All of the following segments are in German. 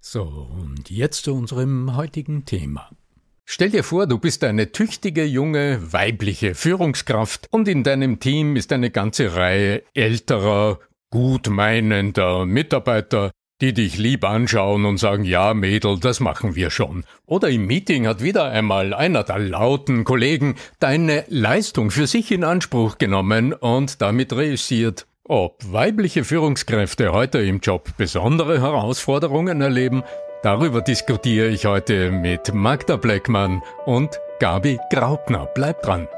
So, und jetzt zu unserem heutigen Thema. Stell dir vor, du bist eine tüchtige, junge, weibliche Führungskraft und in deinem Team ist eine ganze Reihe älterer, gutmeinender Mitarbeiter, die dich lieb anschauen und sagen, ja Mädel, das machen wir schon. Oder im Meeting hat wieder einmal einer der lauten Kollegen deine Leistung für sich in Anspruch genommen und damit reüssiert. Ob weibliche Führungskräfte heute im Job besondere Herausforderungen erleben, darüber diskutiere ich heute mit Magda Bleckmann und Gaby Graupner. Bleib dran!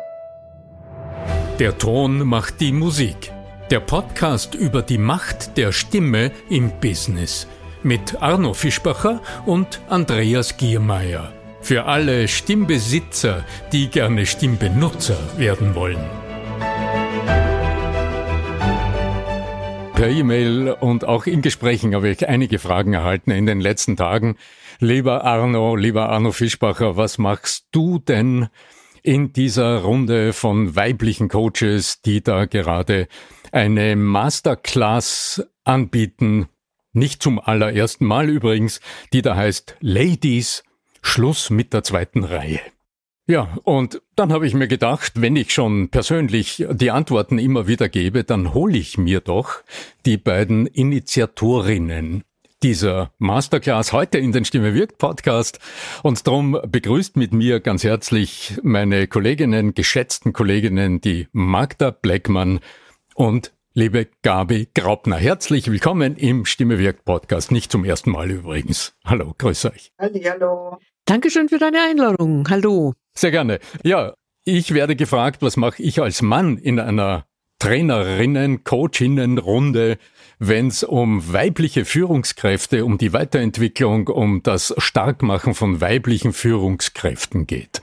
Der Ton macht die Musik. Der Podcast über die Macht der Stimme im Business. Mit Arno Fischbacher und Andreas Giermeier. Für alle Stimmbesitzer, die gerne Stimmbenutzer werden wollen. Per E-Mail und auch in Gesprächen habe ich einige Fragen erhalten in den letzten Tagen. Lieber Arno Fischbacher, was machst du denn in dieser Runde von weiblichen Coaches, die da gerade eine Masterclass anbieten, nicht zum allerersten Mal übrigens, die da heißt Ladies, Schluss mit der zweiten Reihe. Ja, und dann habe ich mir gedacht, wenn ich schon persönlich die Antworten immer wieder gebe, dann hole ich mir doch die beiden Initiatorinnen dieser Masterclass heute in den Stimme wirkt Podcast. Und darum begrüßt mit mir ganz herzlich meine Kolleginnen, geschätzten Kolleginnen, die Magda Bleckmann und liebe Gaby Graupner. Herzlich willkommen im Stimme wirkt Podcast. Nicht zum ersten Mal übrigens. Hallo, grüß euch. Hallo. Dankeschön für deine Einladung. Hallo. Sehr gerne. Ja, ich werde gefragt, was mache ich als Mann in einer Trainerinnen-Coachinnen-Runde, wenn es um weibliche Führungskräfte, um die Weiterentwicklung, um das Starkmachen von weiblichen Führungskräften geht.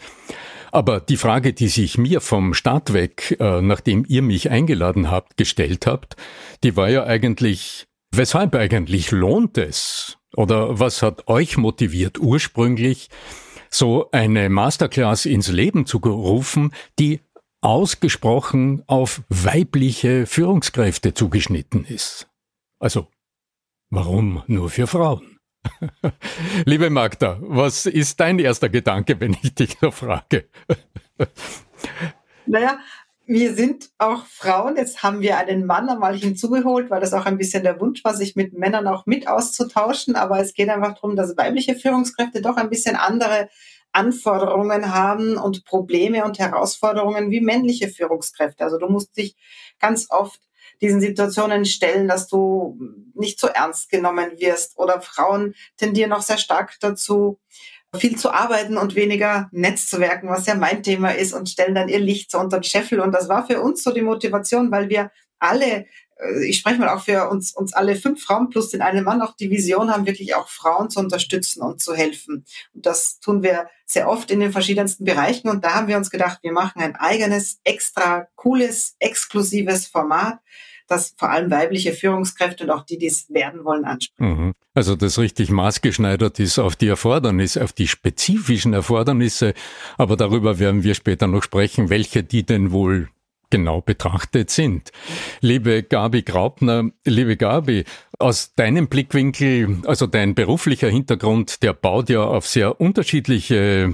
Aber die Frage, die sich mir vom Start weg, nachdem ihr mich eingeladen habt, gestellt habt, die war ja eigentlich, weshalb eigentlich lohnt es? Oder was hat euch motiviert, ursprünglich so eine Masterclass ins Leben zu rufen, die ausgesprochen auf weibliche Führungskräfte zugeschnitten ist? Also, warum nur für Frauen? Liebe Magda, was ist dein erster Gedanke, wenn ich dich noch frage? Naja, wir sind auch Frauen, jetzt haben wir einen Mann einmal hinzugeholt, weil das auch ein bisschen der Wunsch war, sich mit Männern auch mit auszutauschen, aber es geht einfach darum, dass weibliche Führungskräfte doch ein bisschen andere Anforderungen haben und Probleme und Herausforderungen wie männliche Führungskräfte. Also du musst dich ganz oft diesen Situationen stellen, dass du nicht so ernst genommen wirst oder Frauen tendieren auch sehr stark dazu, viel zu arbeiten und weniger Netzwerken, was ja mein Thema ist, und stellen dann ihr Licht so unter den Scheffel. Und das war für uns so die Motivation, weil wir alle, ich spreche mal auch für uns alle 5 Frauen plus den einen Mann, auch die Vision haben, wirklich auch Frauen zu unterstützen und zu helfen. Und das tun wir sehr oft in den verschiedensten Bereichen. Und da haben wir uns gedacht, wir machen ein eigenes, extra cooles, exklusives Format, das vor allem weibliche Führungskräfte und auch die, die es werden wollen, ansprechen. Also das richtig maßgeschneidert ist auf die Erfordernisse, auf die spezifischen Erfordernisse. Aber darüber werden wir später noch sprechen, welche die denn wohl genau betrachtet sind. Liebe Gaby Graupner, Aus deinem Blickwinkel, also dein beruflicher Hintergrund, der baut ja auf sehr unterschiedliche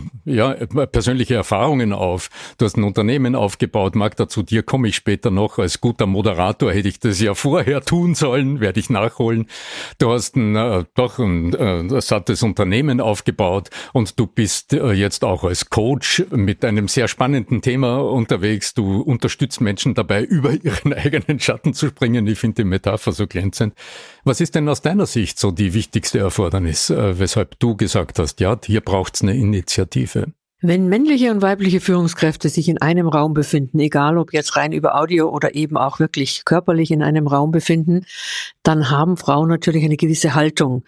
persönliche Erfahrungen auf. Du hast ein Unternehmen aufgebaut, Magda, zu dir komme ich später noch. Als guter Moderator hätte ich das ja vorher tun sollen, werde ich nachholen. Du hast ein sattes Unternehmen aufgebaut und du bist jetzt auch als Coach mit einem sehr spannenden Thema unterwegs. Du unterstützt Menschen dabei, über ihren eigenen Schatten zu springen. Ich finde die Metapher so glänzend. Was ist denn aus deiner Sicht so die wichtigste Erfordernis, weshalb du gesagt hast, ja, hier braucht's eine Initiative? Wenn männliche und weibliche Führungskräfte sich in einem Raum befinden, egal ob jetzt rein über Audio oder eben auch wirklich körperlich in einem Raum befinden, dann haben Frauen natürlich eine gewisse Haltung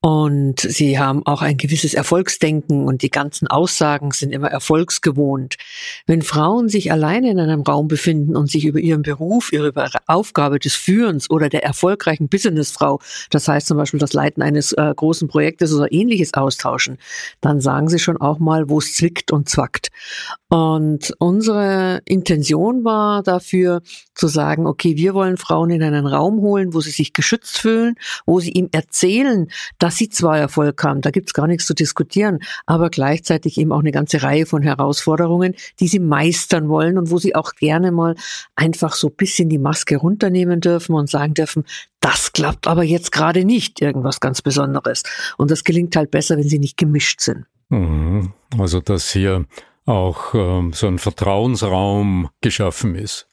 und sie haben auch ein gewisses Erfolgsdenken und die ganzen Aussagen sind immer erfolgsgewohnt. Wenn Frauen sich alleine in einem Raum befinden und sich über ihren Beruf, über ihre Aufgabe des Führens oder der erfolgreichen Businessfrau, das heißt zum Beispiel das Leiten eines großen Projektes oder Ähnliches austauschen, dann sagen sie schon auch mal, wo es zwickt und zwackt. Und unsere Intention war dafür zu sagen, okay, wir wollen Frauen in einen Raum holen, wo sie sich geschützt fühlen, wo sie ihm erzählen, dass sie zwar Erfolg haben, da gibt es gar nichts zu diskutieren, aber gleichzeitig eben auch eine ganze Reihe von Herausforderungen, die sie meistern wollen und wo sie auch gerne mal einfach so ein bisschen die Maske runternehmen dürfen und sagen dürfen, das klappt aber jetzt gerade nicht, irgendwas ganz Besonderes. Und das gelingt halt besser, wenn sie nicht gemischt sind. Also, dass hier auch so ein Vertrauensraum geschaffen ist.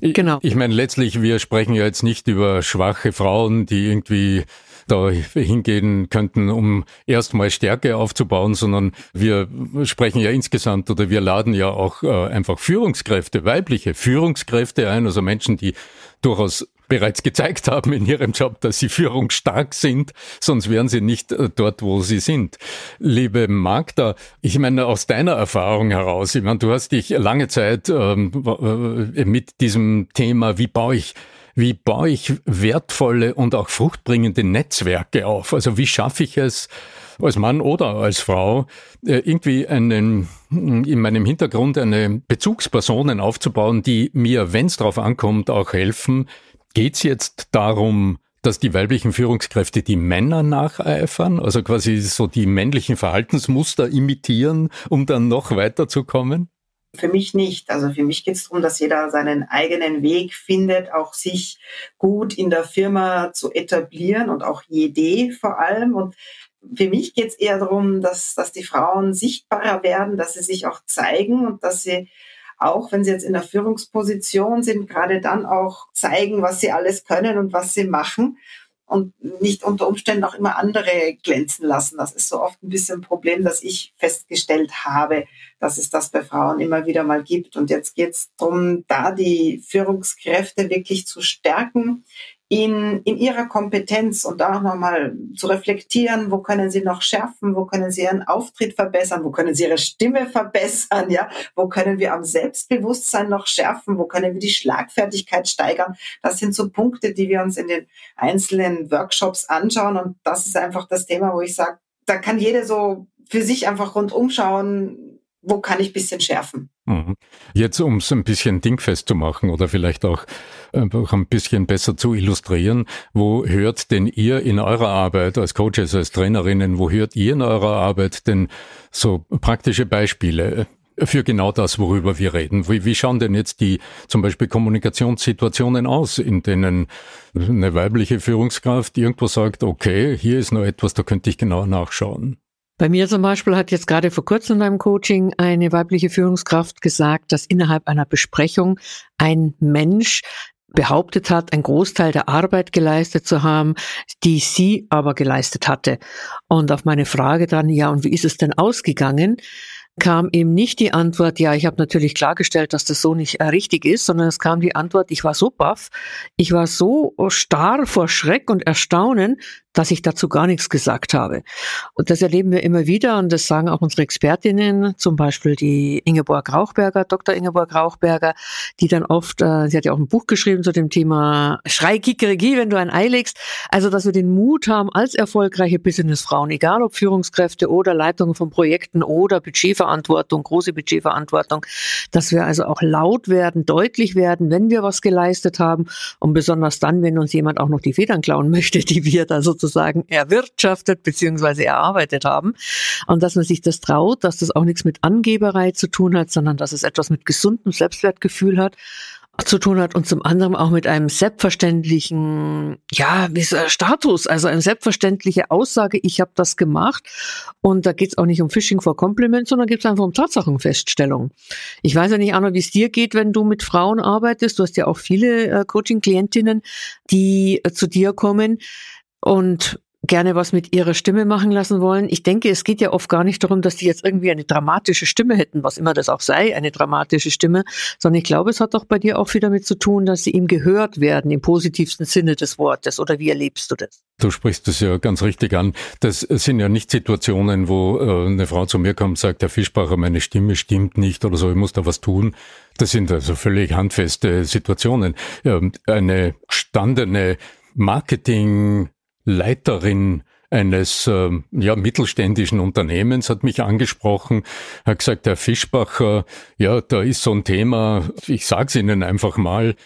Genau. Ich meine, letztlich, wir sprechen ja jetzt nicht über schwache Frauen, die irgendwie da hingehen könnten, um erstmal Stärke aufzubauen, sondern wir sprechen ja insgesamt oder wir laden ja auch einfach Führungskräfte, weibliche Führungskräfte ein, also Menschen, die durchaus bereits gezeigt haben in ihrem Job, dass sie führungsstark sind, sonst wären sie nicht dort, wo sie sind. Liebe Magda, ich meine, aus deiner Erfahrung heraus, ich meine, du hast dich lange Zeit mit diesem Thema, wie baue ich wertvolle und auch fruchtbringende Netzwerke auf? Also wie schaffe ich es, als Mann oder als Frau, irgendwie in meinem Hintergrund eine Bezugspersonen aufzubauen, die mir, wenn es drauf ankommt, auch helfen. Geht's jetzt darum, dass die weiblichen Führungskräfte die Männer nacheifern, also quasi so die männlichen Verhaltensmuster imitieren, um dann noch weiterzukommen? Für mich nicht. Also für mich geht es darum, dass jeder seinen eigenen Weg findet, auch sich gut in der Firma zu etablieren und auch jede vor allem. Und für mich geht es eher darum, dass die Frauen sichtbarer werden, dass sie sich auch zeigen und dass sie, auch wenn sie jetzt in der Führungsposition sind, gerade dann auch zeigen, was sie alles können und was sie machen und nicht unter Umständen auch immer andere glänzen lassen. Das ist so oft ein bisschen ein Problem, das ich festgestellt habe, dass es das bei Frauen immer wieder mal gibt. Und jetzt geht es darum, da die Führungskräfte wirklich zu stärken, in ihrer Kompetenz und da auch nochmal zu reflektieren, wo können sie noch schärfen, wo können sie ihren Auftritt verbessern, wo können sie ihre Stimme verbessern, ja, wo können wir am Selbstbewusstsein noch schärfen, wo können wir die Schlagfertigkeit steigern. Das sind so Punkte, die wir uns in den einzelnen Workshops anschauen und das ist einfach das Thema, wo ich sage, da kann jeder so für sich einfach rundum schauen, wo kann ich ein bisschen schärfen. Jetzt, um es ein bisschen dingfest zu machen oder vielleicht auch einfach ein bisschen besser zu illustrieren, wo hört denn ihr in eurer Arbeit als Coaches, als Trainerinnen, wo hört ihr in eurer Arbeit denn so praktische Beispiele für genau das, worüber wir reden? Wie schauen denn jetzt die zum Beispiel Kommunikationssituationen aus, in denen eine weibliche Führungskraft irgendwo sagt, okay, hier ist noch etwas, da könnte ich genau nachschauen? Bei mir zum Beispiel hat jetzt gerade vor kurzem in einem Coaching eine weibliche Führungskraft gesagt, dass innerhalb einer Besprechung ein Mensch behauptet hat, einen Großteil der Arbeit geleistet zu haben, die sie aber geleistet hatte. Und auf meine Frage dann, ja, und wie ist es denn ausgegangen? Kam ihm nicht die Antwort, ja, ich habe natürlich klargestellt, dass das so nicht richtig ist, sondern es kam die Antwort, ich war so baff, ich war so starr vor Schreck und Erstaunen, dass ich dazu gar nichts gesagt habe. Und das erleben wir immer wieder und das sagen auch unsere Expertinnen, zum Beispiel die Ingeborg Rauchberger, Dr. Ingeborg Rauchberger, die dann oft, sie hat ja auch ein Buch geschrieben zu dem Thema Schrei, Kikiriki, wenn du ein Ei legst. Also, dass wir den Mut haben, als erfolgreiche Businessfrauen, egal ob Führungskräfte oder Leitungen von Projekten oder Budgetverantwortung, große Budgetverantwortung, dass wir also auch laut werden, deutlich werden, wenn wir was geleistet haben und besonders dann, wenn uns jemand auch noch die Federn klauen möchte, die wir da sozusagen erwirtschaftet bzw. erarbeitet haben. Und dass man sich das traut, dass das auch nichts mit Angeberei zu tun hat, sondern dass es etwas mit gesundem Selbstwertgefühl hat, zu tun hat und zum anderen auch mit einem selbstverständlichen, ja, Status, also eine selbstverständliche Aussage, ich habe das gemacht. Und da geht es auch nicht um Phishing for Compliments, sondern geht es einfach um Tatsachenfeststellung. Ich weiß ja nicht, Arno, wie es dir geht, wenn du mit Frauen arbeitest. Du hast ja auch viele Coaching-Klientinnen, die zu dir kommen und gerne was mit ihrer Stimme machen lassen wollen. Ich denke, es geht ja oft gar nicht darum, dass die jetzt irgendwie eine dramatische Stimme hätten, was immer das auch sei, eine dramatische Stimme, sondern ich glaube, es hat doch bei dir auch viel damit zu tun, dass sie ihm gehört werden, im positivsten Sinne des Wortes. Oder wie erlebst du das? Du sprichst das ja ganz richtig an. Das sind ja nicht Situationen, wo eine Frau zu mir kommt und sagt, Herr Fischbacher, meine Stimme stimmt nicht oder so, ich muss da was tun. Das sind also völlig handfeste Situationen. Eine gestandene Marketing- Leiterin eines mittelständischen Unternehmens hat mich angesprochen, hat gesagt, Herr Fischbacher, ja, da ist so ein Thema, ich sage es Ihnen einfach mal.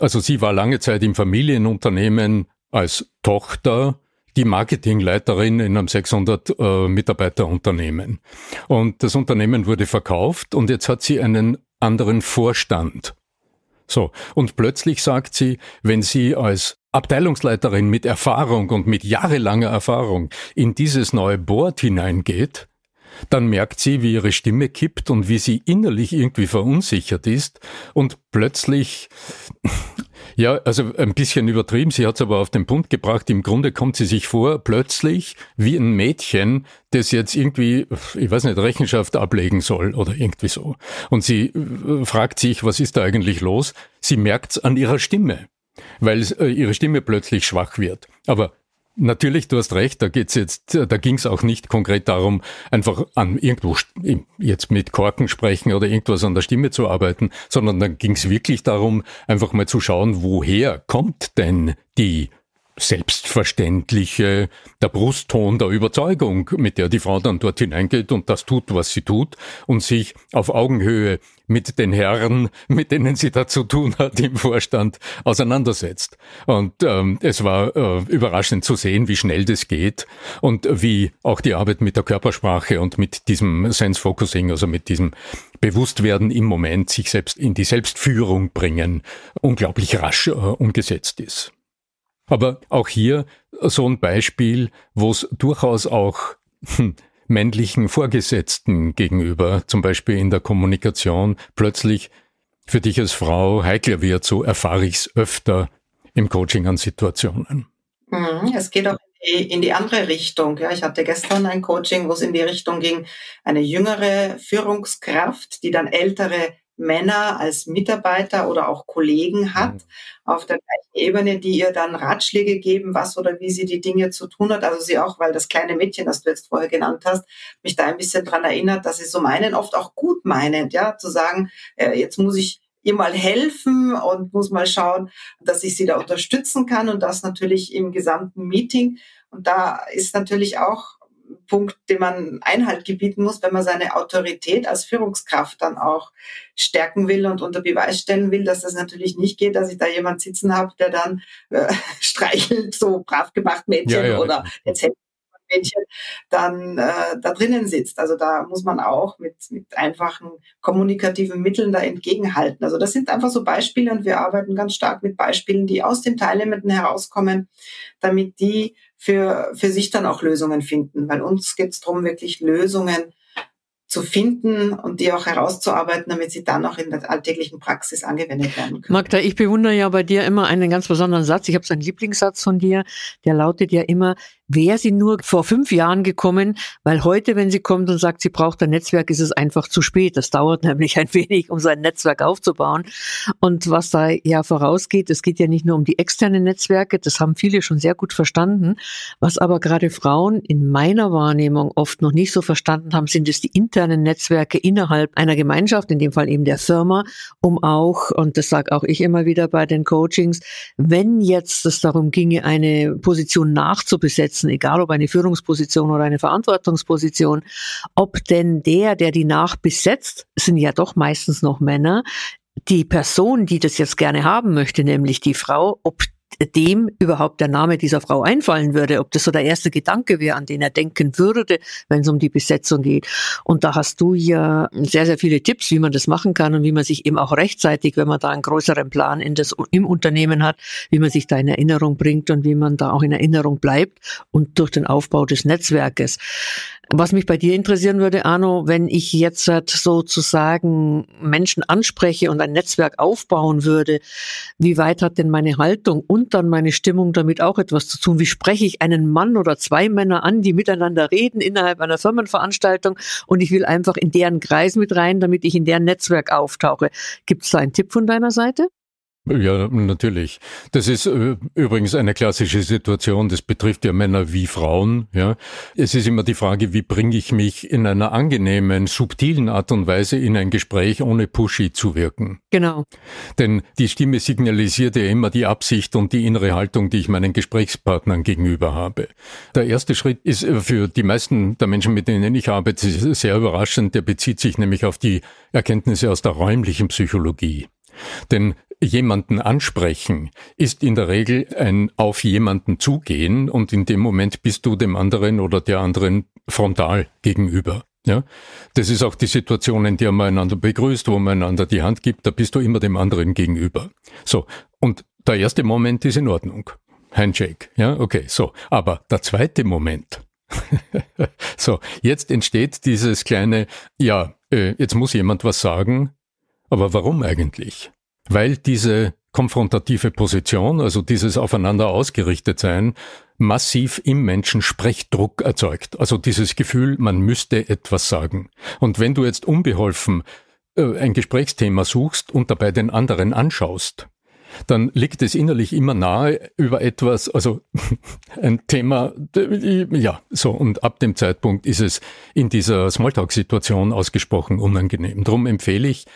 Also sie war lange Zeit im Familienunternehmen als Tochter, die Marketingleiterin in einem 600-Mitarbeiter-Unternehmen. Und das Unternehmen wurde verkauft und jetzt hat sie einen anderen Vorstand. So, und plötzlich sagt sie, wenn sie als Abteilungsleiterin mit Erfahrung und mit jahrelanger Erfahrung in dieses neue Board hineingeht, dann merkt sie, wie ihre Stimme kippt und wie sie innerlich irgendwie verunsichert ist und plötzlich, ja, also ein bisschen übertrieben, sie hat es aber auf den Punkt gebracht, im Grunde kommt sie sich vor, plötzlich wie ein Mädchen, das jetzt irgendwie, ich weiß nicht, Rechenschaft ablegen soll oder irgendwie so. Und sie fragt sich, was ist da eigentlich los? Sie merkt es an ihrer Stimme, weil ihre Stimme plötzlich schwach wird. Aber natürlich, du hast recht, da ging es auch nicht konkret darum, einfach an irgendwo jetzt mit Korken sprechen oder irgendwas an der Stimme zu arbeiten, sondern dann ging es wirklich darum, einfach mal zu schauen, woher kommt denn die selbstverständliche, der Brustton der Überzeugung, mit der die Frau dann dort hineingeht und das tut, was sie tut und sich auf Augenhöhe mit den Herren, mit denen sie da zu tun hat im Vorstand, auseinandersetzt. Und es war überraschend zu sehen, wie schnell das geht und wie auch die Arbeit mit der Körpersprache und mit diesem Sense-Focusing, also mit diesem Bewusstwerden im Moment, sich selbst in die Selbstführung bringen, unglaublich rasch umgesetzt ist. Aber auch hier so ein Beispiel, wo es durchaus auch männlichen Vorgesetzten gegenüber, zum Beispiel in der Kommunikation, plötzlich für dich als Frau heikler wird, so erfahre ich es öfter im Coaching an Situationen. Es geht auch in die andere Richtung. Ja, ich hatte gestern ein Coaching, wo es in die Richtung ging, eine jüngere Führungskraft, die dann ältere Männer als Mitarbeiter oder auch Kollegen hat auf der gleichen Ebene, die ihr dann Ratschläge geben, was oder wie sie die Dinge zu tun hat. Also sie auch, weil das kleine Mädchen, das du jetzt vorher genannt hast, mich da ein bisschen dran erinnert, dass sie so meinen, oft auch gut meinend, ja, zu sagen, jetzt muss ich ihr mal helfen und muss mal schauen, dass ich sie da unterstützen kann und das natürlich im gesamten Meeting. Und da ist natürlich auch Punkt, den man Einhalt gebieten muss, wenn man seine Autorität als Führungskraft dann auch stärken will und unter Beweis stellen will, dass das natürlich nicht geht, dass ich da jemanden sitzen habe, der dann streichelt, so brav gemacht Mädchen oder jetzt hält Mädchen, dann da drinnen sitzt. Also da muss man auch mit einfachen kommunikativen Mitteln da entgegenhalten. Also das sind einfach so Beispiele und wir arbeiten ganz stark mit Beispielen, die aus den Teilnehmenden herauskommen, damit die für sich dann auch Lösungen finden, weil uns geht es darum, wirklich Lösungen zu finden und die auch herauszuarbeiten, damit sie dann auch in der alltäglichen Praxis angewendet werden können. Magda, ich bewundere ja bei dir immer einen ganz besonderen Satz. Ich habe so einen Lieblingssatz von dir, der lautet ja immer, wäre sie nur vor 5 Jahren gekommen, weil heute, wenn sie kommt und sagt, sie braucht ein Netzwerk, ist es einfach zu spät. Das dauert nämlich ein wenig, um sein Netzwerk aufzubauen. Und was da ja vorausgeht, es geht ja nicht nur um die externen Netzwerke, das haben viele schon sehr gut verstanden. Was aber gerade Frauen in meiner Wahrnehmung oft noch nicht so verstanden haben, sind es die internen Netzwerke innerhalb einer Gemeinschaft, in dem Fall eben der Firma, um auch, und das sage auch ich immer wieder bei den Coachings, wenn jetzt es darum ginge, eine Position nachzubesetzen, egal ob eine Führungsposition oder eine Verantwortungsposition, ob denn der die nachbesetzt, sind ja doch meistens noch Männer, die Person, die das jetzt gerne haben möchte, nämlich die Frau, ob dem überhaupt der Name dieser Frau einfallen würde, ob das so der erste Gedanke wäre, an den er denken würde, wenn es um die Besetzung geht. Und da hast du ja sehr, sehr viele Tipps, wie man das machen kann und wie man sich eben auch rechtzeitig, wenn man da einen größeren Plan im Unternehmen hat, wie man sich da in Erinnerung bringt und wie man da auch in Erinnerung bleibt und durch den Aufbau des Netzwerkes. Was mich bei dir interessieren würde, Arno, wenn ich jetzt sozusagen Menschen anspreche und ein Netzwerk aufbauen würde, wie weit hat denn meine Haltung und dann meine Stimmung damit auch etwas zu tun? Wie spreche ich einen Mann oder 2 Männer an, die miteinander reden innerhalb einer Firmenveranstaltung und ich will einfach in deren Kreis mit rein, damit ich in deren Netzwerk auftauche? Gibt es da einen Tipp von deiner Seite? Ja, natürlich. Das ist übrigens eine klassische Situation. Das betrifft ja Männer wie Frauen. Ja, es ist immer die Frage, wie bringe ich mich in einer angenehmen, subtilen Art und Weise in ein Gespräch, ohne pushy zu wirken. Genau. Denn die Stimme signalisiert ja immer die Absicht und die innere Haltung, die ich meinen Gesprächspartnern gegenüber habe. Der erste Schritt ist für die meisten der Menschen, mit denen ich arbeite, sehr überraschend. Der bezieht sich nämlich auf die Erkenntnisse aus der räumlichen Psychologie. Denn jemanden ansprechen ist in der Regel ein auf jemanden zugehen und in dem Moment bist du dem anderen oder der anderen frontal gegenüber. Ja? Das ist auch die Situation, in der man einander begrüßt, wo man einander die Hand gibt, da bist du immer dem anderen gegenüber. So, und der erste Moment ist in Ordnung. Handshake, ja, okay, so. Aber der zweite Moment, so, jetzt entsteht dieses kleine, ja, jetzt muss jemand was sagen, aber warum eigentlich? Weil diese konfrontative Position, also dieses aufeinander ausgerichtet sein, massiv im Menschen Sprechdruck erzeugt. Also dieses Gefühl, man müsste etwas sagen. Und wenn du jetzt unbeholfen ein Gesprächsthema suchst und dabei den anderen anschaust, dann liegt es innerlich immer nahe über etwas, also ein Thema, ja, so. Und ab dem Zeitpunkt ist es in dieser Smalltalk-Situation ausgesprochen unangenehm. Drum empfehle ich,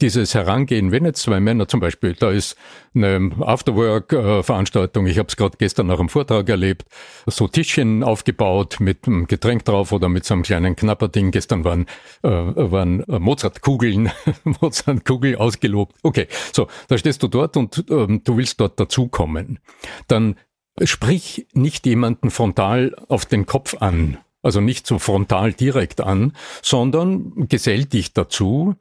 dieses Herangehen, wenn jetzt 2 Männer zum Beispiel, da ist eine Afterwork-Veranstaltung, ich habe es gerade gestern nach einem Vortrag erlebt, so Tischchen aufgebaut mit einem Getränk drauf oder mit so einem kleinen Knapperding. Gestern waren Mozartkugeln, Mozartkugel ausgelobt. Okay, so, da stehst du dort und du willst dort dazukommen. Dann sprich nicht jemanden frontal auf den Kopf an, also nicht so frontal direkt an, sondern gesell dich dazu.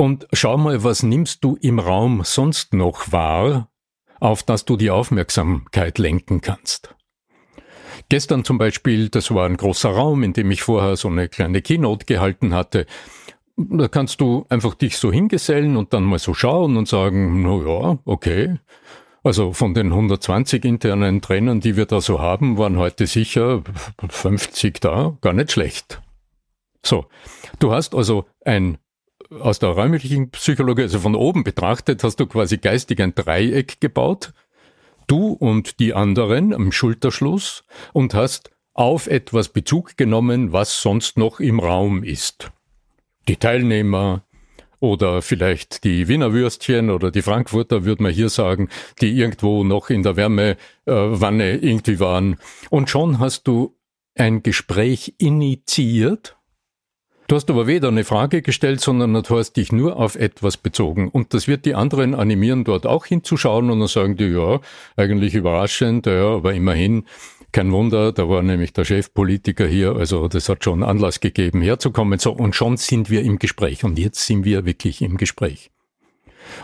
Und schau mal, was nimmst du im Raum sonst noch wahr, auf das du die Aufmerksamkeit lenken kannst. Gestern zum Beispiel, das war ein großer Raum, in dem ich vorher so eine kleine Keynote gehalten hatte. Da kannst du einfach dich so hingesellen und dann mal so schauen und sagen, na ja, okay. Also von den 120 internen Trainern, die wir da so haben, waren heute sicher 50 da, gar nicht schlecht. So, du hast also aus der räumlichen Psychologie, also von oben betrachtet, hast du quasi geistig ein Dreieck gebaut, du und die anderen am Schulterschluss, und hast auf etwas Bezug genommen, was sonst noch im Raum ist. Die Teilnehmer oder vielleicht die Wiener Würstchen oder die Frankfurter, würde man hier sagen, die irgendwo noch in der Wärmewanne irgendwie waren. Und schon hast du ein Gespräch initiiert. Du hast aber weder eine Frage gestellt, sondern du hast dich nur auf etwas bezogen. Und das wird die anderen animieren, dort auch hinzuschauen, und dann sagen die, ja, eigentlich überraschend, ja, aber immerhin, kein Wunder, da war nämlich der Chefpolitiker hier, also das hat schon Anlass gegeben, herzukommen. So, und schon sind wir im Gespräch. Und jetzt sind wir wirklich im Gespräch.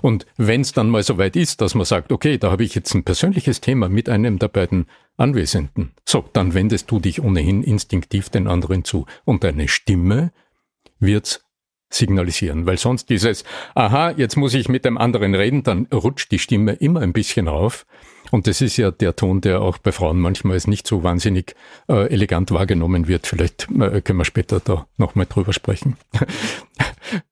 Und wenn es dann mal soweit ist, dass man sagt, okay, da habe ich jetzt ein persönliches Thema mit einem der beiden Anwesenden, so, dann wendest du dich ohnehin instinktiv den anderen zu. Und deine Stimme wird's signalisieren, weil sonst dieses, aha, jetzt muss ich mit dem anderen reden, dann rutscht die Stimme immer ein bisschen rauf. Und das ist ja der Ton, der auch bei Frauen manchmal als nicht so wahnsinnig elegant wahrgenommen wird. Vielleicht können wir später da nochmal drüber sprechen.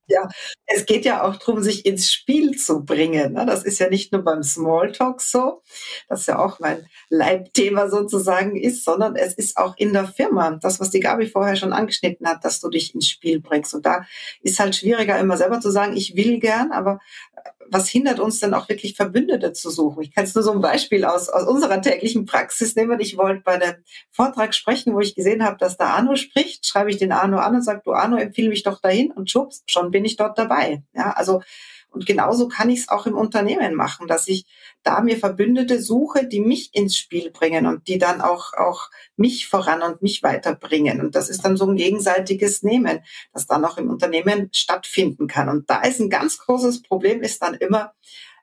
Ja, es geht ja auch darum, sich ins Spiel zu bringen. Das ist ja nicht nur beim Smalltalk so, das ja auch mein Leibthema sozusagen ist, sondern es ist auch in der Firma. Das, was die Gaby vorher schon angeschnitten hat, dass du dich ins Spiel bringst. Und da ist halt schwieriger, immer selber zu sagen, ich will gern, aber was hindert uns denn auch wirklich Verbündete zu suchen? Ich kann es nur so ein Beispiel aus unserer täglichen Praxis nehmen. Ich wollte bei einem Vortrag sprechen, wo ich gesehen habe, dass der Arno spricht, schreibe ich den Arno an und sage, du Arno, empfehle mich doch dahin und schubst, schon bin ich dort dabei. Ja, also, und genauso kann ich es auch im Unternehmen machen, dass ich da mir Verbündete suche, die mich ins Spiel bringen und die dann auch mich voran und mich weiterbringen. Und das ist dann so ein gegenseitiges Nehmen, das dann auch im Unternehmen stattfinden kann. Und da ist ein ganz großes Problem, ist dann immer,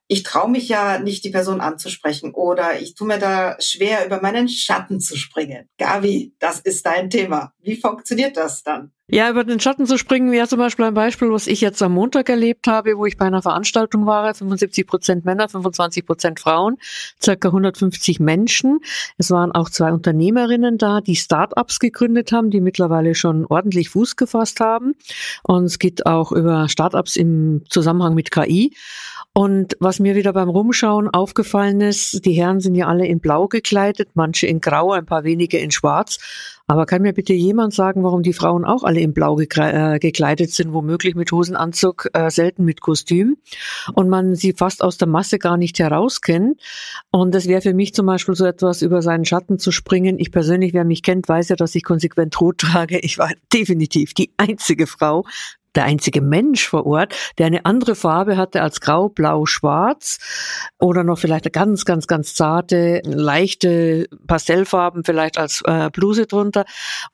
ich traue mich ja nicht, die Person anzusprechen oder ich tue mir da schwer, über meinen Schatten zu springen. Gaby, das ist dein Thema. Wie funktioniert das dann? Ja, über den Schatten zu springen wäre zum Beispiel ein Beispiel, was ich jetzt am Montag erlebt habe, wo ich bei einer Veranstaltung war, 75% Männer, 25% Frauen, circa 150 Menschen. Es waren auch 2 Unternehmerinnen da, die Start-ups gegründet haben, die mittlerweile schon ordentlich Fuß gefasst haben. Und es geht auch über Start-ups im Zusammenhang mit KI. Und was mir wieder beim Rumschauen aufgefallen ist, die Herren sind ja alle in Blau gekleidet, manche in Grau, ein paar wenige in Schwarz. Aber kann mir bitte jemand sagen, warum die Frauen auch alle in Blau gekleidet sind, womöglich mit Hosenanzug, selten mit Kostüm und man sie fast aus der Masse gar nicht herauskennt. Und das wäre für mich zum Beispiel so etwas, über seinen Schatten zu springen. Ich persönlich, wer mich kennt, weiß ja, dass ich konsequent rot trage. Ich war definitiv die einzige Frau, der einzige Mensch vor Ort, der eine andere Farbe hatte als grau, blau, schwarz oder noch vielleicht eine ganz, ganz, ganz zarte, leichte Pastellfarben, vielleicht als Bluse drunter,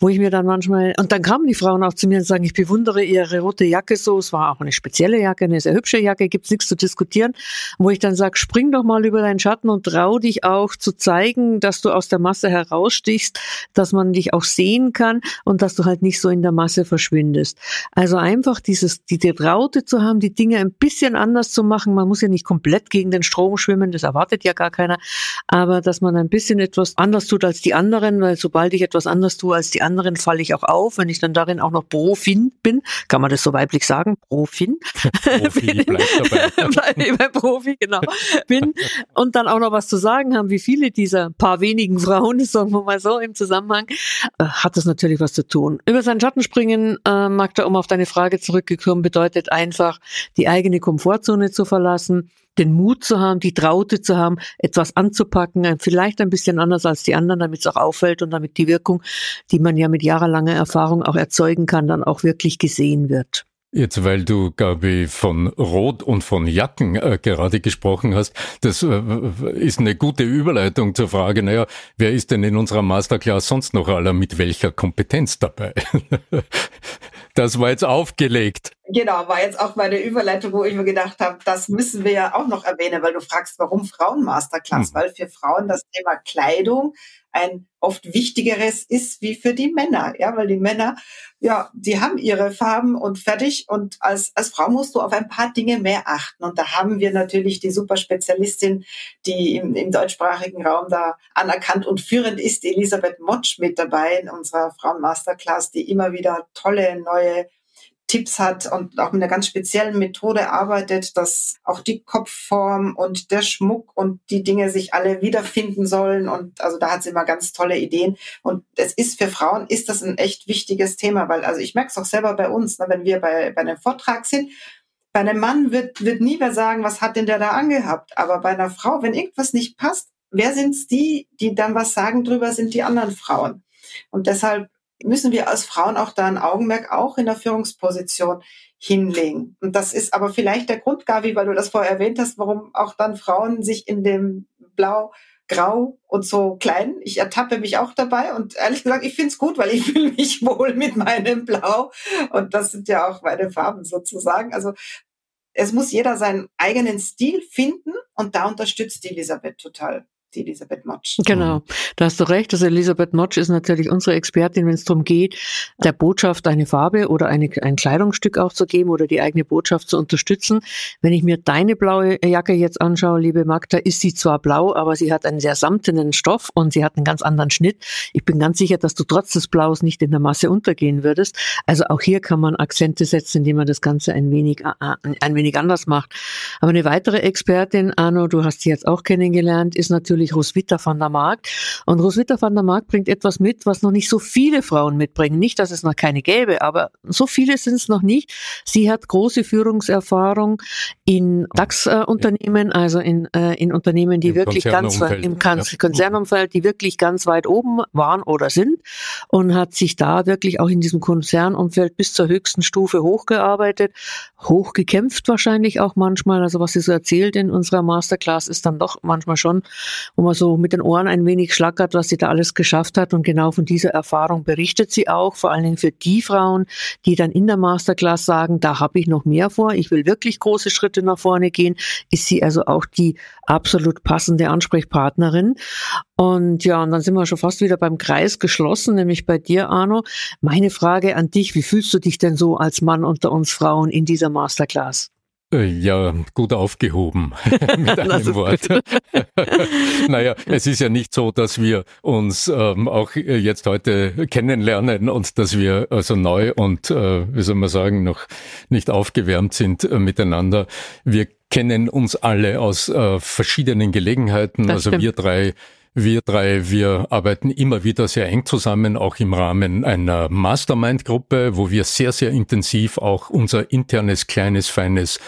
wo ich mir dann manchmal, und dann kamen die Frauen auch zu mir und sagen, ich bewundere ihre rote Jacke so, es war auch eine spezielle Jacke, eine sehr hübsche Jacke, gibt's nichts zu diskutieren, wo ich dann sage, spring doch mal über deinen Schatten und trau dich auch zu zeigen, dass du aus der Masse herausstichst, dass man dich auch sehen kann und dass du halt nicht so in der Masse verschwindest. Also einfach die Raute zu haben, die Dinge ein bisschen anders zu machen. Man muss ja nicht komplett gegen den Strom schwimmen, das erwartet ja gar keiner. Aber dass man ein bisschen etwas anders tut als die anderen, weil sobald ich etwas anders tue als die anderen, falle ich auch auf. Wenn ich dann darin auch noch Profin bin, kann man das so weiblich sagen, Profin. Profi, bleib Profi, genau. Bin und dann auch noch was zu sagen haben, wie viele dieser paar wenigen Frauen, sagen wir mal so im Zusammenhang, hat das natürlich was zu tun. Über seinen Schatten springen, Magda, um auf deine Frage zurückgekommen, bedeutet einfach, die eigene Komfortzone zu verlassen, den Mut zu haben, die Traute zu haben, etwas anzupacken, vielleicht ein bisschen anders als die anderen, damit es auch auffällt und damit die Wirkung, die man ja mit jahrelanger Erfahrung auch erzeugen kann, dann auch wirklich gesehen wird. Jetzt, weil du, Gaby, von Rot und von Jacken gerade gesprochen hast, das ist eine gute Überleitung zur Frage, naja, wer ist denn in unserer Masterclass sonst noch aller mit welcher Kompetenz dabei? Das war jetzt aufgelegt. Genau, war jetzt auch meine Überleitung, wo ich mir gedacht habe, das müssen wir ja auch noch erwähnen, weil du fragst, warum Frauen Masterclass? Weil für Frauen das Thema Kleidung ein oft wichtigeres ist wie für die Männer, ja, weil die Männer, ja, die haben ihre Farben und fertig und als Frau musst du auf ein paar Dinge mehr achten und da haben wir natürlich die super Spezialistin, die im deutschsprachigen Raum da anerkannt und führend ist, Elisabeth Motsch mit dabei in unserer Frauen Masterclass, die immer wieder tolle neue Tipps hat und auch mit einer ganz speziellen Methode arbeitet, dass auch die Kopfform und der Schmuck und die Dinge sich alle wiederfinden sollen und also da hat sie immer ganz tolle Ideen und es ist für Frauen ist das ein echt wichtiges Thema, weil also ich merke es auch selber bei uns, ne, wenn wir bei einem Vortrag sind, bei einem Mann wird nie wer sagen, was hat denn der da angehabt, aber bei einer Frau, wenn irgendwas nicht passt, wer sind's die dann was sagen drüber, sind die anderen Frauen und deshalb müssen wir als Frauen auch da ein Augenmerk auch in der Führungsposition hinlegen. Und das ist aber vielleicht der Grund, Gaby, weil du das vorher erwähnt hast, warum auch dann Frauen sich in dem Blau, Grau und so kleiden. Ich ertappe mich auch dabei und ehrlich gesagt, ich finde es gut, weil ich fühle mich wohl mit meinem Blau und das sind ja auch meine Farben sozusagen. Also es muss jeder seinen eigenen Stil finden und da unterstützt die Elisabeth total. die Elisabeth Motsch. Genau, da hast du recht. Also Elisabeth Motsch ist natürlich unsere Expertin, wenn es darum geht, der Botschaft eine Farbe oder ein Kleidungsstück auch zu geben oder die eigene Botschaft zu unterstützen. Wenn ich mir deine blaue Jacke jetzt anschaue, liebe Magda, ist sie zwar blau, aber sie hat einen sehr samtenen Stoff und sie hat einen ganz anderen Schnitt. Ich bin ganz sicher, dass du trotz des Blaus nicht in der Masse untergehen würdest. Also auch hier kann man Akzente setzen, indem man das Ganze ein wenig anders macht. Aber eine weitere Expertin, Arno, du hast sie jetzt auch kennengelernt, ist natürlich Roswitha van der Mark. Und Roswitha van der Mark bringt etwas mit, was noch nicht so viele Frauen mitbringen. Nicht, dass es noch keine gäbe, aber so viele sind es noch nicht. Sie hat große Führungserfahrung in DAX-Unternehmen, also in Unternehmen, die wirklich ganz im Konzernumfeld, die wirklich ganz weit oben waren oder sind, und hat sich da wirklich auch in diesem Konzernumfeld bis zur höchsten Stufe hochgearbeitet, hochgekämpft wahrscheinlich auch manchmal. Also was sie so erzählt in unserer Masterclass ist dann doch manchmal schon, wo man so mit den Ohren ein wenig schlackert, was sie da alles geschafft hat. Und genau von dieser Erfahrung berichtet sie auch, vor allen Dingen für die Frauen, die dann in der Masterclass sagen, da habe ich noch mehr vor, ich will wirklich große Schritte nach vorne gehen, ist sie also auch die absolut passende Ansprechpartnerin. Und ja, und dann sind wir schon fast wieder beim Kreis geschlossen, nämlich bei dir, Arno. Meine Frage an dich, wie fühlst du dich denn so als Mann unter uns Frauen in dieser Masterclass? Ja, gut aufgehoben, mit einem Wort. Naja, es ist ja nicht so, dass wir uns auch jetzt heute kennenlernen und dass wir also neu und, wie soll man sagen, noch nicht aufgewärmt sind miteinander. Wir kennen uns alle aus verschiedenen Gelegenheiten, das also stimmt. Wir arbeiten immer wieder sehr eng zusammen, auch im Rahmen einer Mastermind-Gruppe, wo wir sehr, sehr intensiv auch unser internes, kleines, feines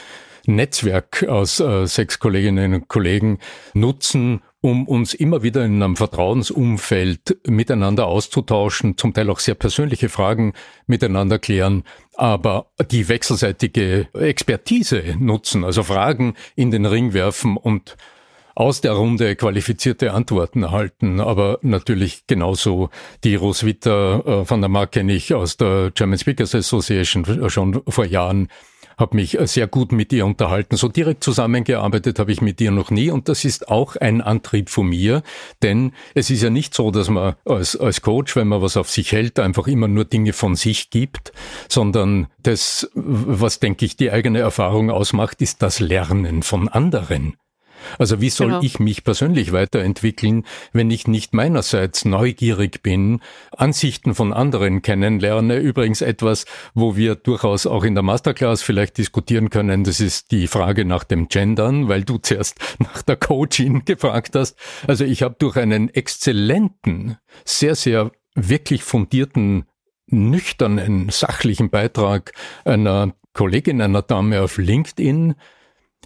Netzwerk aus 6 Kolleginnen und Kollegen nutzen, um uns immer wieder in einem Vertrauensumfeld miteinander auszutauschen, zum Teil auch sehr persönliche Fragen miteinander klären, aber die wechselseitige Expertise nutzen, also Fragen in den Ring werfen und aus der Runde qualifizierte Antworten erhalten, aber natürlich genauso die Roswitha van der Mark kenne ich aus der German Speakers Association schon vor Jahren, habe mich sehr gut mit ihr unterhalten. So direkt zusammengearbeitet habe ich mit ihr noch nie und das ist auch ein Antrieb von mir, denn es ist ja nicht so, dass man als Coach, wenn man was auf sich hält, einfach immer nur Dinge von sich gibt, sondern das, was denke ich die eigene Erfahrung ausmacht, ist das Lernen von anderen. Also wie soll ich mich persönlich weiterentwickeln, wenn ich nicht meinerseits neugierig bin, Ansichten von anderen kennenlerne? Übrigens etwas, wo wir durchaus auch in der Masterclass vielleicht diskutieren können, das ist die Frage nach dem Gendern, weil du zuerst nach der Coachin gefragt hast. Also ich habe durch einen exzellenten, sehr, sehr wirklich fundierten, nüchternen, sachlichen Beitrag einer Kollegin, einer Dame auf LinkedIn,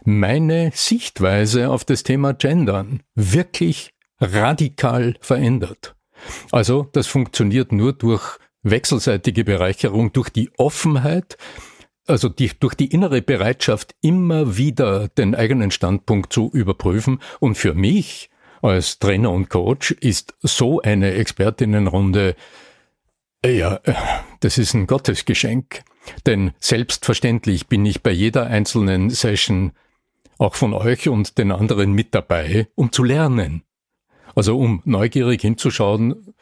meine Sichtweise auf das Thema Gendern wirklich radikal verändert. Also das funktioniert nur durch wechselseitige Bereicherung, durch die Offenheit, also durch die innere Bereitschaft, immer wieder den eigenen Standpunkt zu überprüfen. Und für mich als Trainer und Coach ist so eine Expertinnenrunde, ja, das ist ein Gottesgeschenk. Denn selbstverständlich bin ich bei jeder einzelnen Session auch von euch und den anderen mit dabei, um zu lernen. Also um neugierig hinzuschauen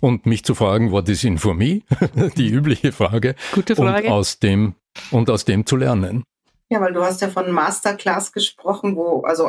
und mich zu fragen, what is in for me? Die übliche Frage. Gute Frage. Und aus dem zu lernen. Ja, weil du hast ja von Masterclass gesprochen, wo also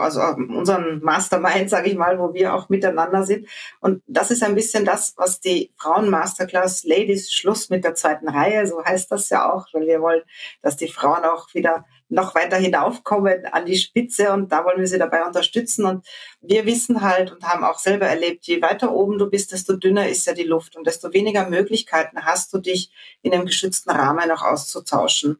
unseren Mastermind, sage ich mal, wo wir auch miteinander sind. Und das ist ein bisschen das, was die Frauen Masterclass Ladies Schluss mit der zweiten Reihe, so heißt das ja auch, weil wir wollen, dass die Frauen auch wieder noch weiter hinaufkommen an die Spitze und da wollen wir sie dabei unterstützen. Und wir wissen halt und haben auch selber erlebt, je weiter oben du bist, desto dünner ist ja die Luft und desto weniger Möglichkeiten hast du, dich in einem geschützten Rahmen auch auszutauschen.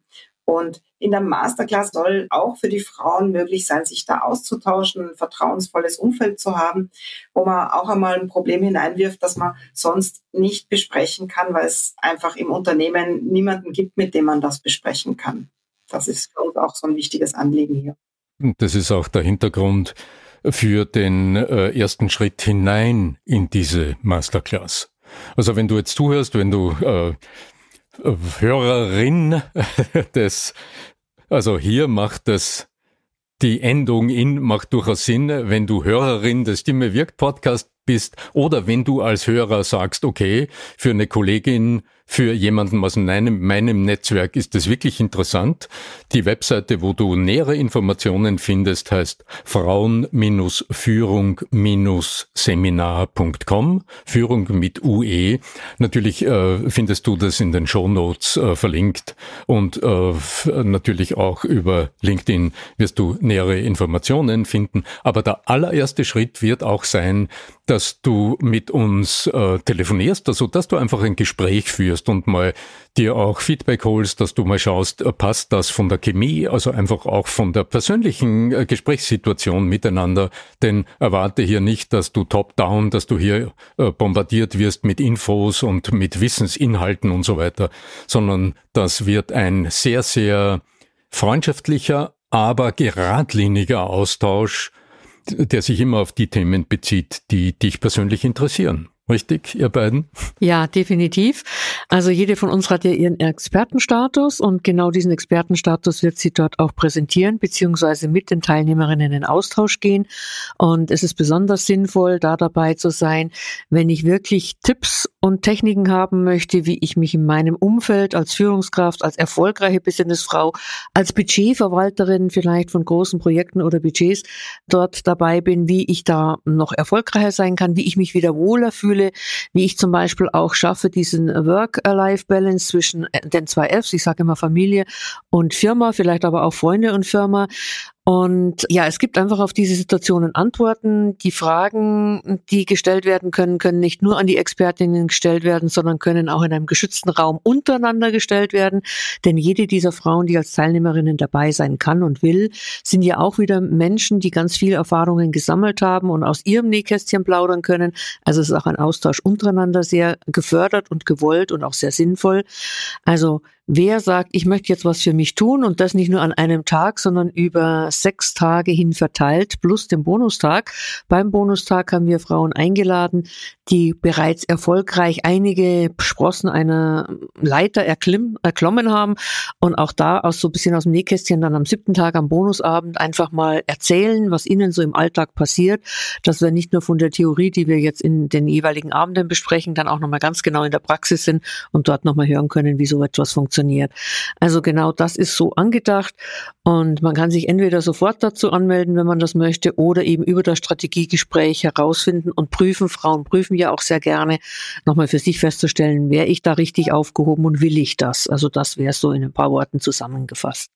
Und in der Masterclass soll auch für die Frauen möglich sein, sich da auszutauschen, ein vertrauensvolles Umfeld zu haben, wo man auch einmal ein Problem hineinwirft, das man sonst nicht besprechen kann, weil es einfach im Unternehmen niemanden gibt, mit dem man das besprechen kann. Das ist für uns auch so ein wichtiges Anliegen hier. Das ist auch der Hintergrund für den ersten Schritt hinein in diese Masterclass. Also wenn du jetzt zuhörst, wenn du Hörerin, also hier macht das Die Endung in macht durchaus Sinn, wenn du Hörerin des Stimme wirkt Podcast bist oder wenn du als Hörer sagst, okay, für eine Kollegin, für jemanden aus meinem Netzwerk ist das wirklich interessant. Die Webseite, wo du nähere Informationen findest, heißt frauen-führung-seminar.com, Führung mit UE. Natürlich findest du das in den Shownotes verlinkt und natürlich auch über LinkedIn wirst du nähere Informationen finden. Aber der allererste Schritt wird auch sein, dass du mit uns telefonierst, also dass du einfach ein Gespräch führst und mal dir auch Feedback holst, dass du mal schaust, passt das von der Chemie, also einfach auch von der persönlichen Gesprächssituation miteinander, denn erwarte hier nicht, dass du top-down, dass du hier bombardiert wirst mit Infos und mit Wissensinhalten und so weiter, sondern das wird ein sehr, sehr freundschaftlicher, aber geradliniger Austausch, der sich immer auf die Themen bezieht, die dich persönlich interessieren. Richtig, ihr beiden? Ja, definitiv. Also jede von uns hat ja ihren Expertenstatus und genau diesen Expertenstatus wird sie dort auch präsentieren, beziehungsweise mit den Teilnehmerinnen in den Austausch gehen. Und es ist besonders sinnvoll, da dabei zu sein, wenn ich wirklich Tipps und Techniken haben möchte, wie ich mich in meinem Umfeld als Führungskraft, als erfolgreiche Businessfrau, als Budgetverwalterin vielleicht von großen Projekten oder Budgets dort dabei bin, wie ich da noch erfolgreicher sein kann, wie ich mich wieder wohler fühle, wie ich zum Beispiel auch schaffe, diesen Work-Life-Balance zwischen den zwei Fs, ich sage immer Familie und Firma, vielleicht aber auch Freunde und Firma. Und ja, es gibt einfach auf diese Situationen Antworten. Die Fragen, die gestellt werden können, können nicht nur an die Expertinnen gestellt werden, sondern können auch in einem geschützten Raum untereinander gestellt werden. Denn jede dieser Frauen, die als Teilnehmerinnen dabei sein kann und will, sind ja auch wieder Menschen, die ganz viele Erfahrungen gesammelt haben und aus ihrem Nähkästchen plaudern können. Also es ist auch ein Austausch untereinander sehr gefördert und gewollt und auch sehr sinnvoll. Also wer sagt, ich möchte jetzt was für mich tun und das nicht nur an einem Tag, sondern über 6 Tage hin verteilt plus den Bonustag. Beim Bonustag haben wir Frauen eingeladen, die bereits erfolgreich einige Sprossen einer Leiter erklommen haben und auch da aus so ein bisschen aus dem Nähkästchen dann am 7. Tag am Bonusabend einfach mal erzählen, was ihnen so im Alltag passiert, dass wir nicht nur von der Theorie, die wir jetzt in den jeweiligen Abenden besprechen, dann auch nochmal ganz genau in der Praxis sind und dort nochmal hören können, wie so etwas funktioniert. Also genau das ist so angedacht und man kann sich entweder sofort dazu anmelden, wenn man das möchte, oder eben über das Strategiegespräch herausfinden und prüfen. Frauen prüfen ja auch sehr gerne, nochmal für sich festzustellen, wäre ich da richtig aufgehoben und will ich das? Also das wäre so in ein paar Worten zusammengefasst.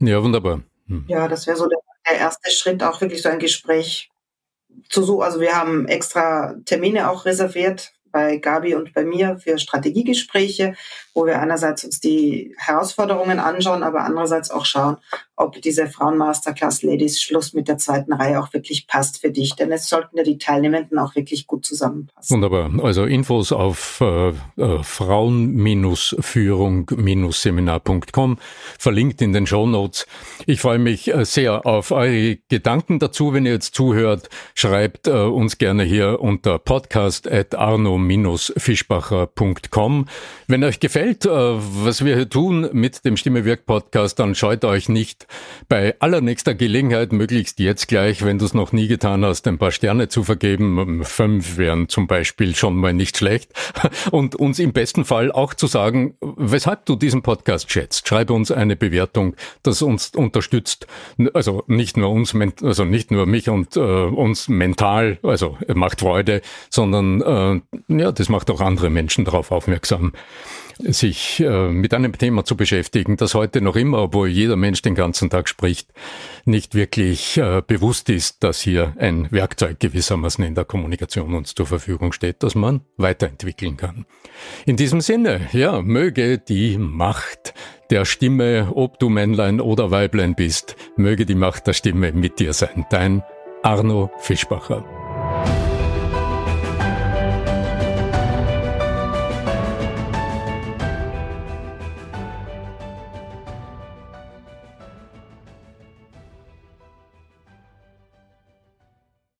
Ja, wunderbar. Hm. Ja, das wäre so der erste Schritt, auch wirklich so ein Gespräch zu suchen. Also wir haben extra Termine auch reserviert bei Gaby und bei mir für Strategiegespräche, wo wir einerseits uns die Herausforderungen anschauen, aber andererseits auch schauen, ob diese Frauen Masterclass Ladies Schluss mit der zweiten Reihe auch wirklich passt für dich. Denn es sollten ja die Teilnehmenden auch wirklich gut zusammenpassen. Wunderbar. Also Infos auf frauen-führung-seminar.com, verlinkt in den Shownotes. Ich freue mich sehr auf eure Gedanken dazu, wenn ihr jetzt zuhört. Schreibt uns gerne hier unter podcast@arno-fischbacher.com. Wenn euch gefällt, was wir hier tun mit dem Stimme wirkt Podcast, dann scheut euch nicht, bei allernächster Gelegenheit, möglichst jetzt gleich, wenn du es noch nie getan hast, ein paar Sterne zu vergeben. 5 wären zum Beispiel schon mal nicht schlecht. Und uns im besten Fall auch zu sagen, weshalb du diesen Podcast schätzt. Schreibe uns eine Bewertung, das uns unterstützt. Also nicht nur uns, also nicht nur mich und uns mental, also macht Freude, sondern ja, das macht auch andere Menschen darauf aufmerksam, sich mit einem Thema zu beschäftigen, das heute noch immer, obwohl jeder Mensch den ganzen Tag spricht, nicht wirklich bewusst ist, dass hier ein Werkzeug gewissermaßen in der Kommunikation uns zur Verfügung steht, das man weiterentwickeln kann. In diesem Sinne, ja, möge die Macht der Stimme, ob du Männlein oder Weiblein bist, möge die Macht der Stimme mit dir sein. Dein Arno Fischbacher.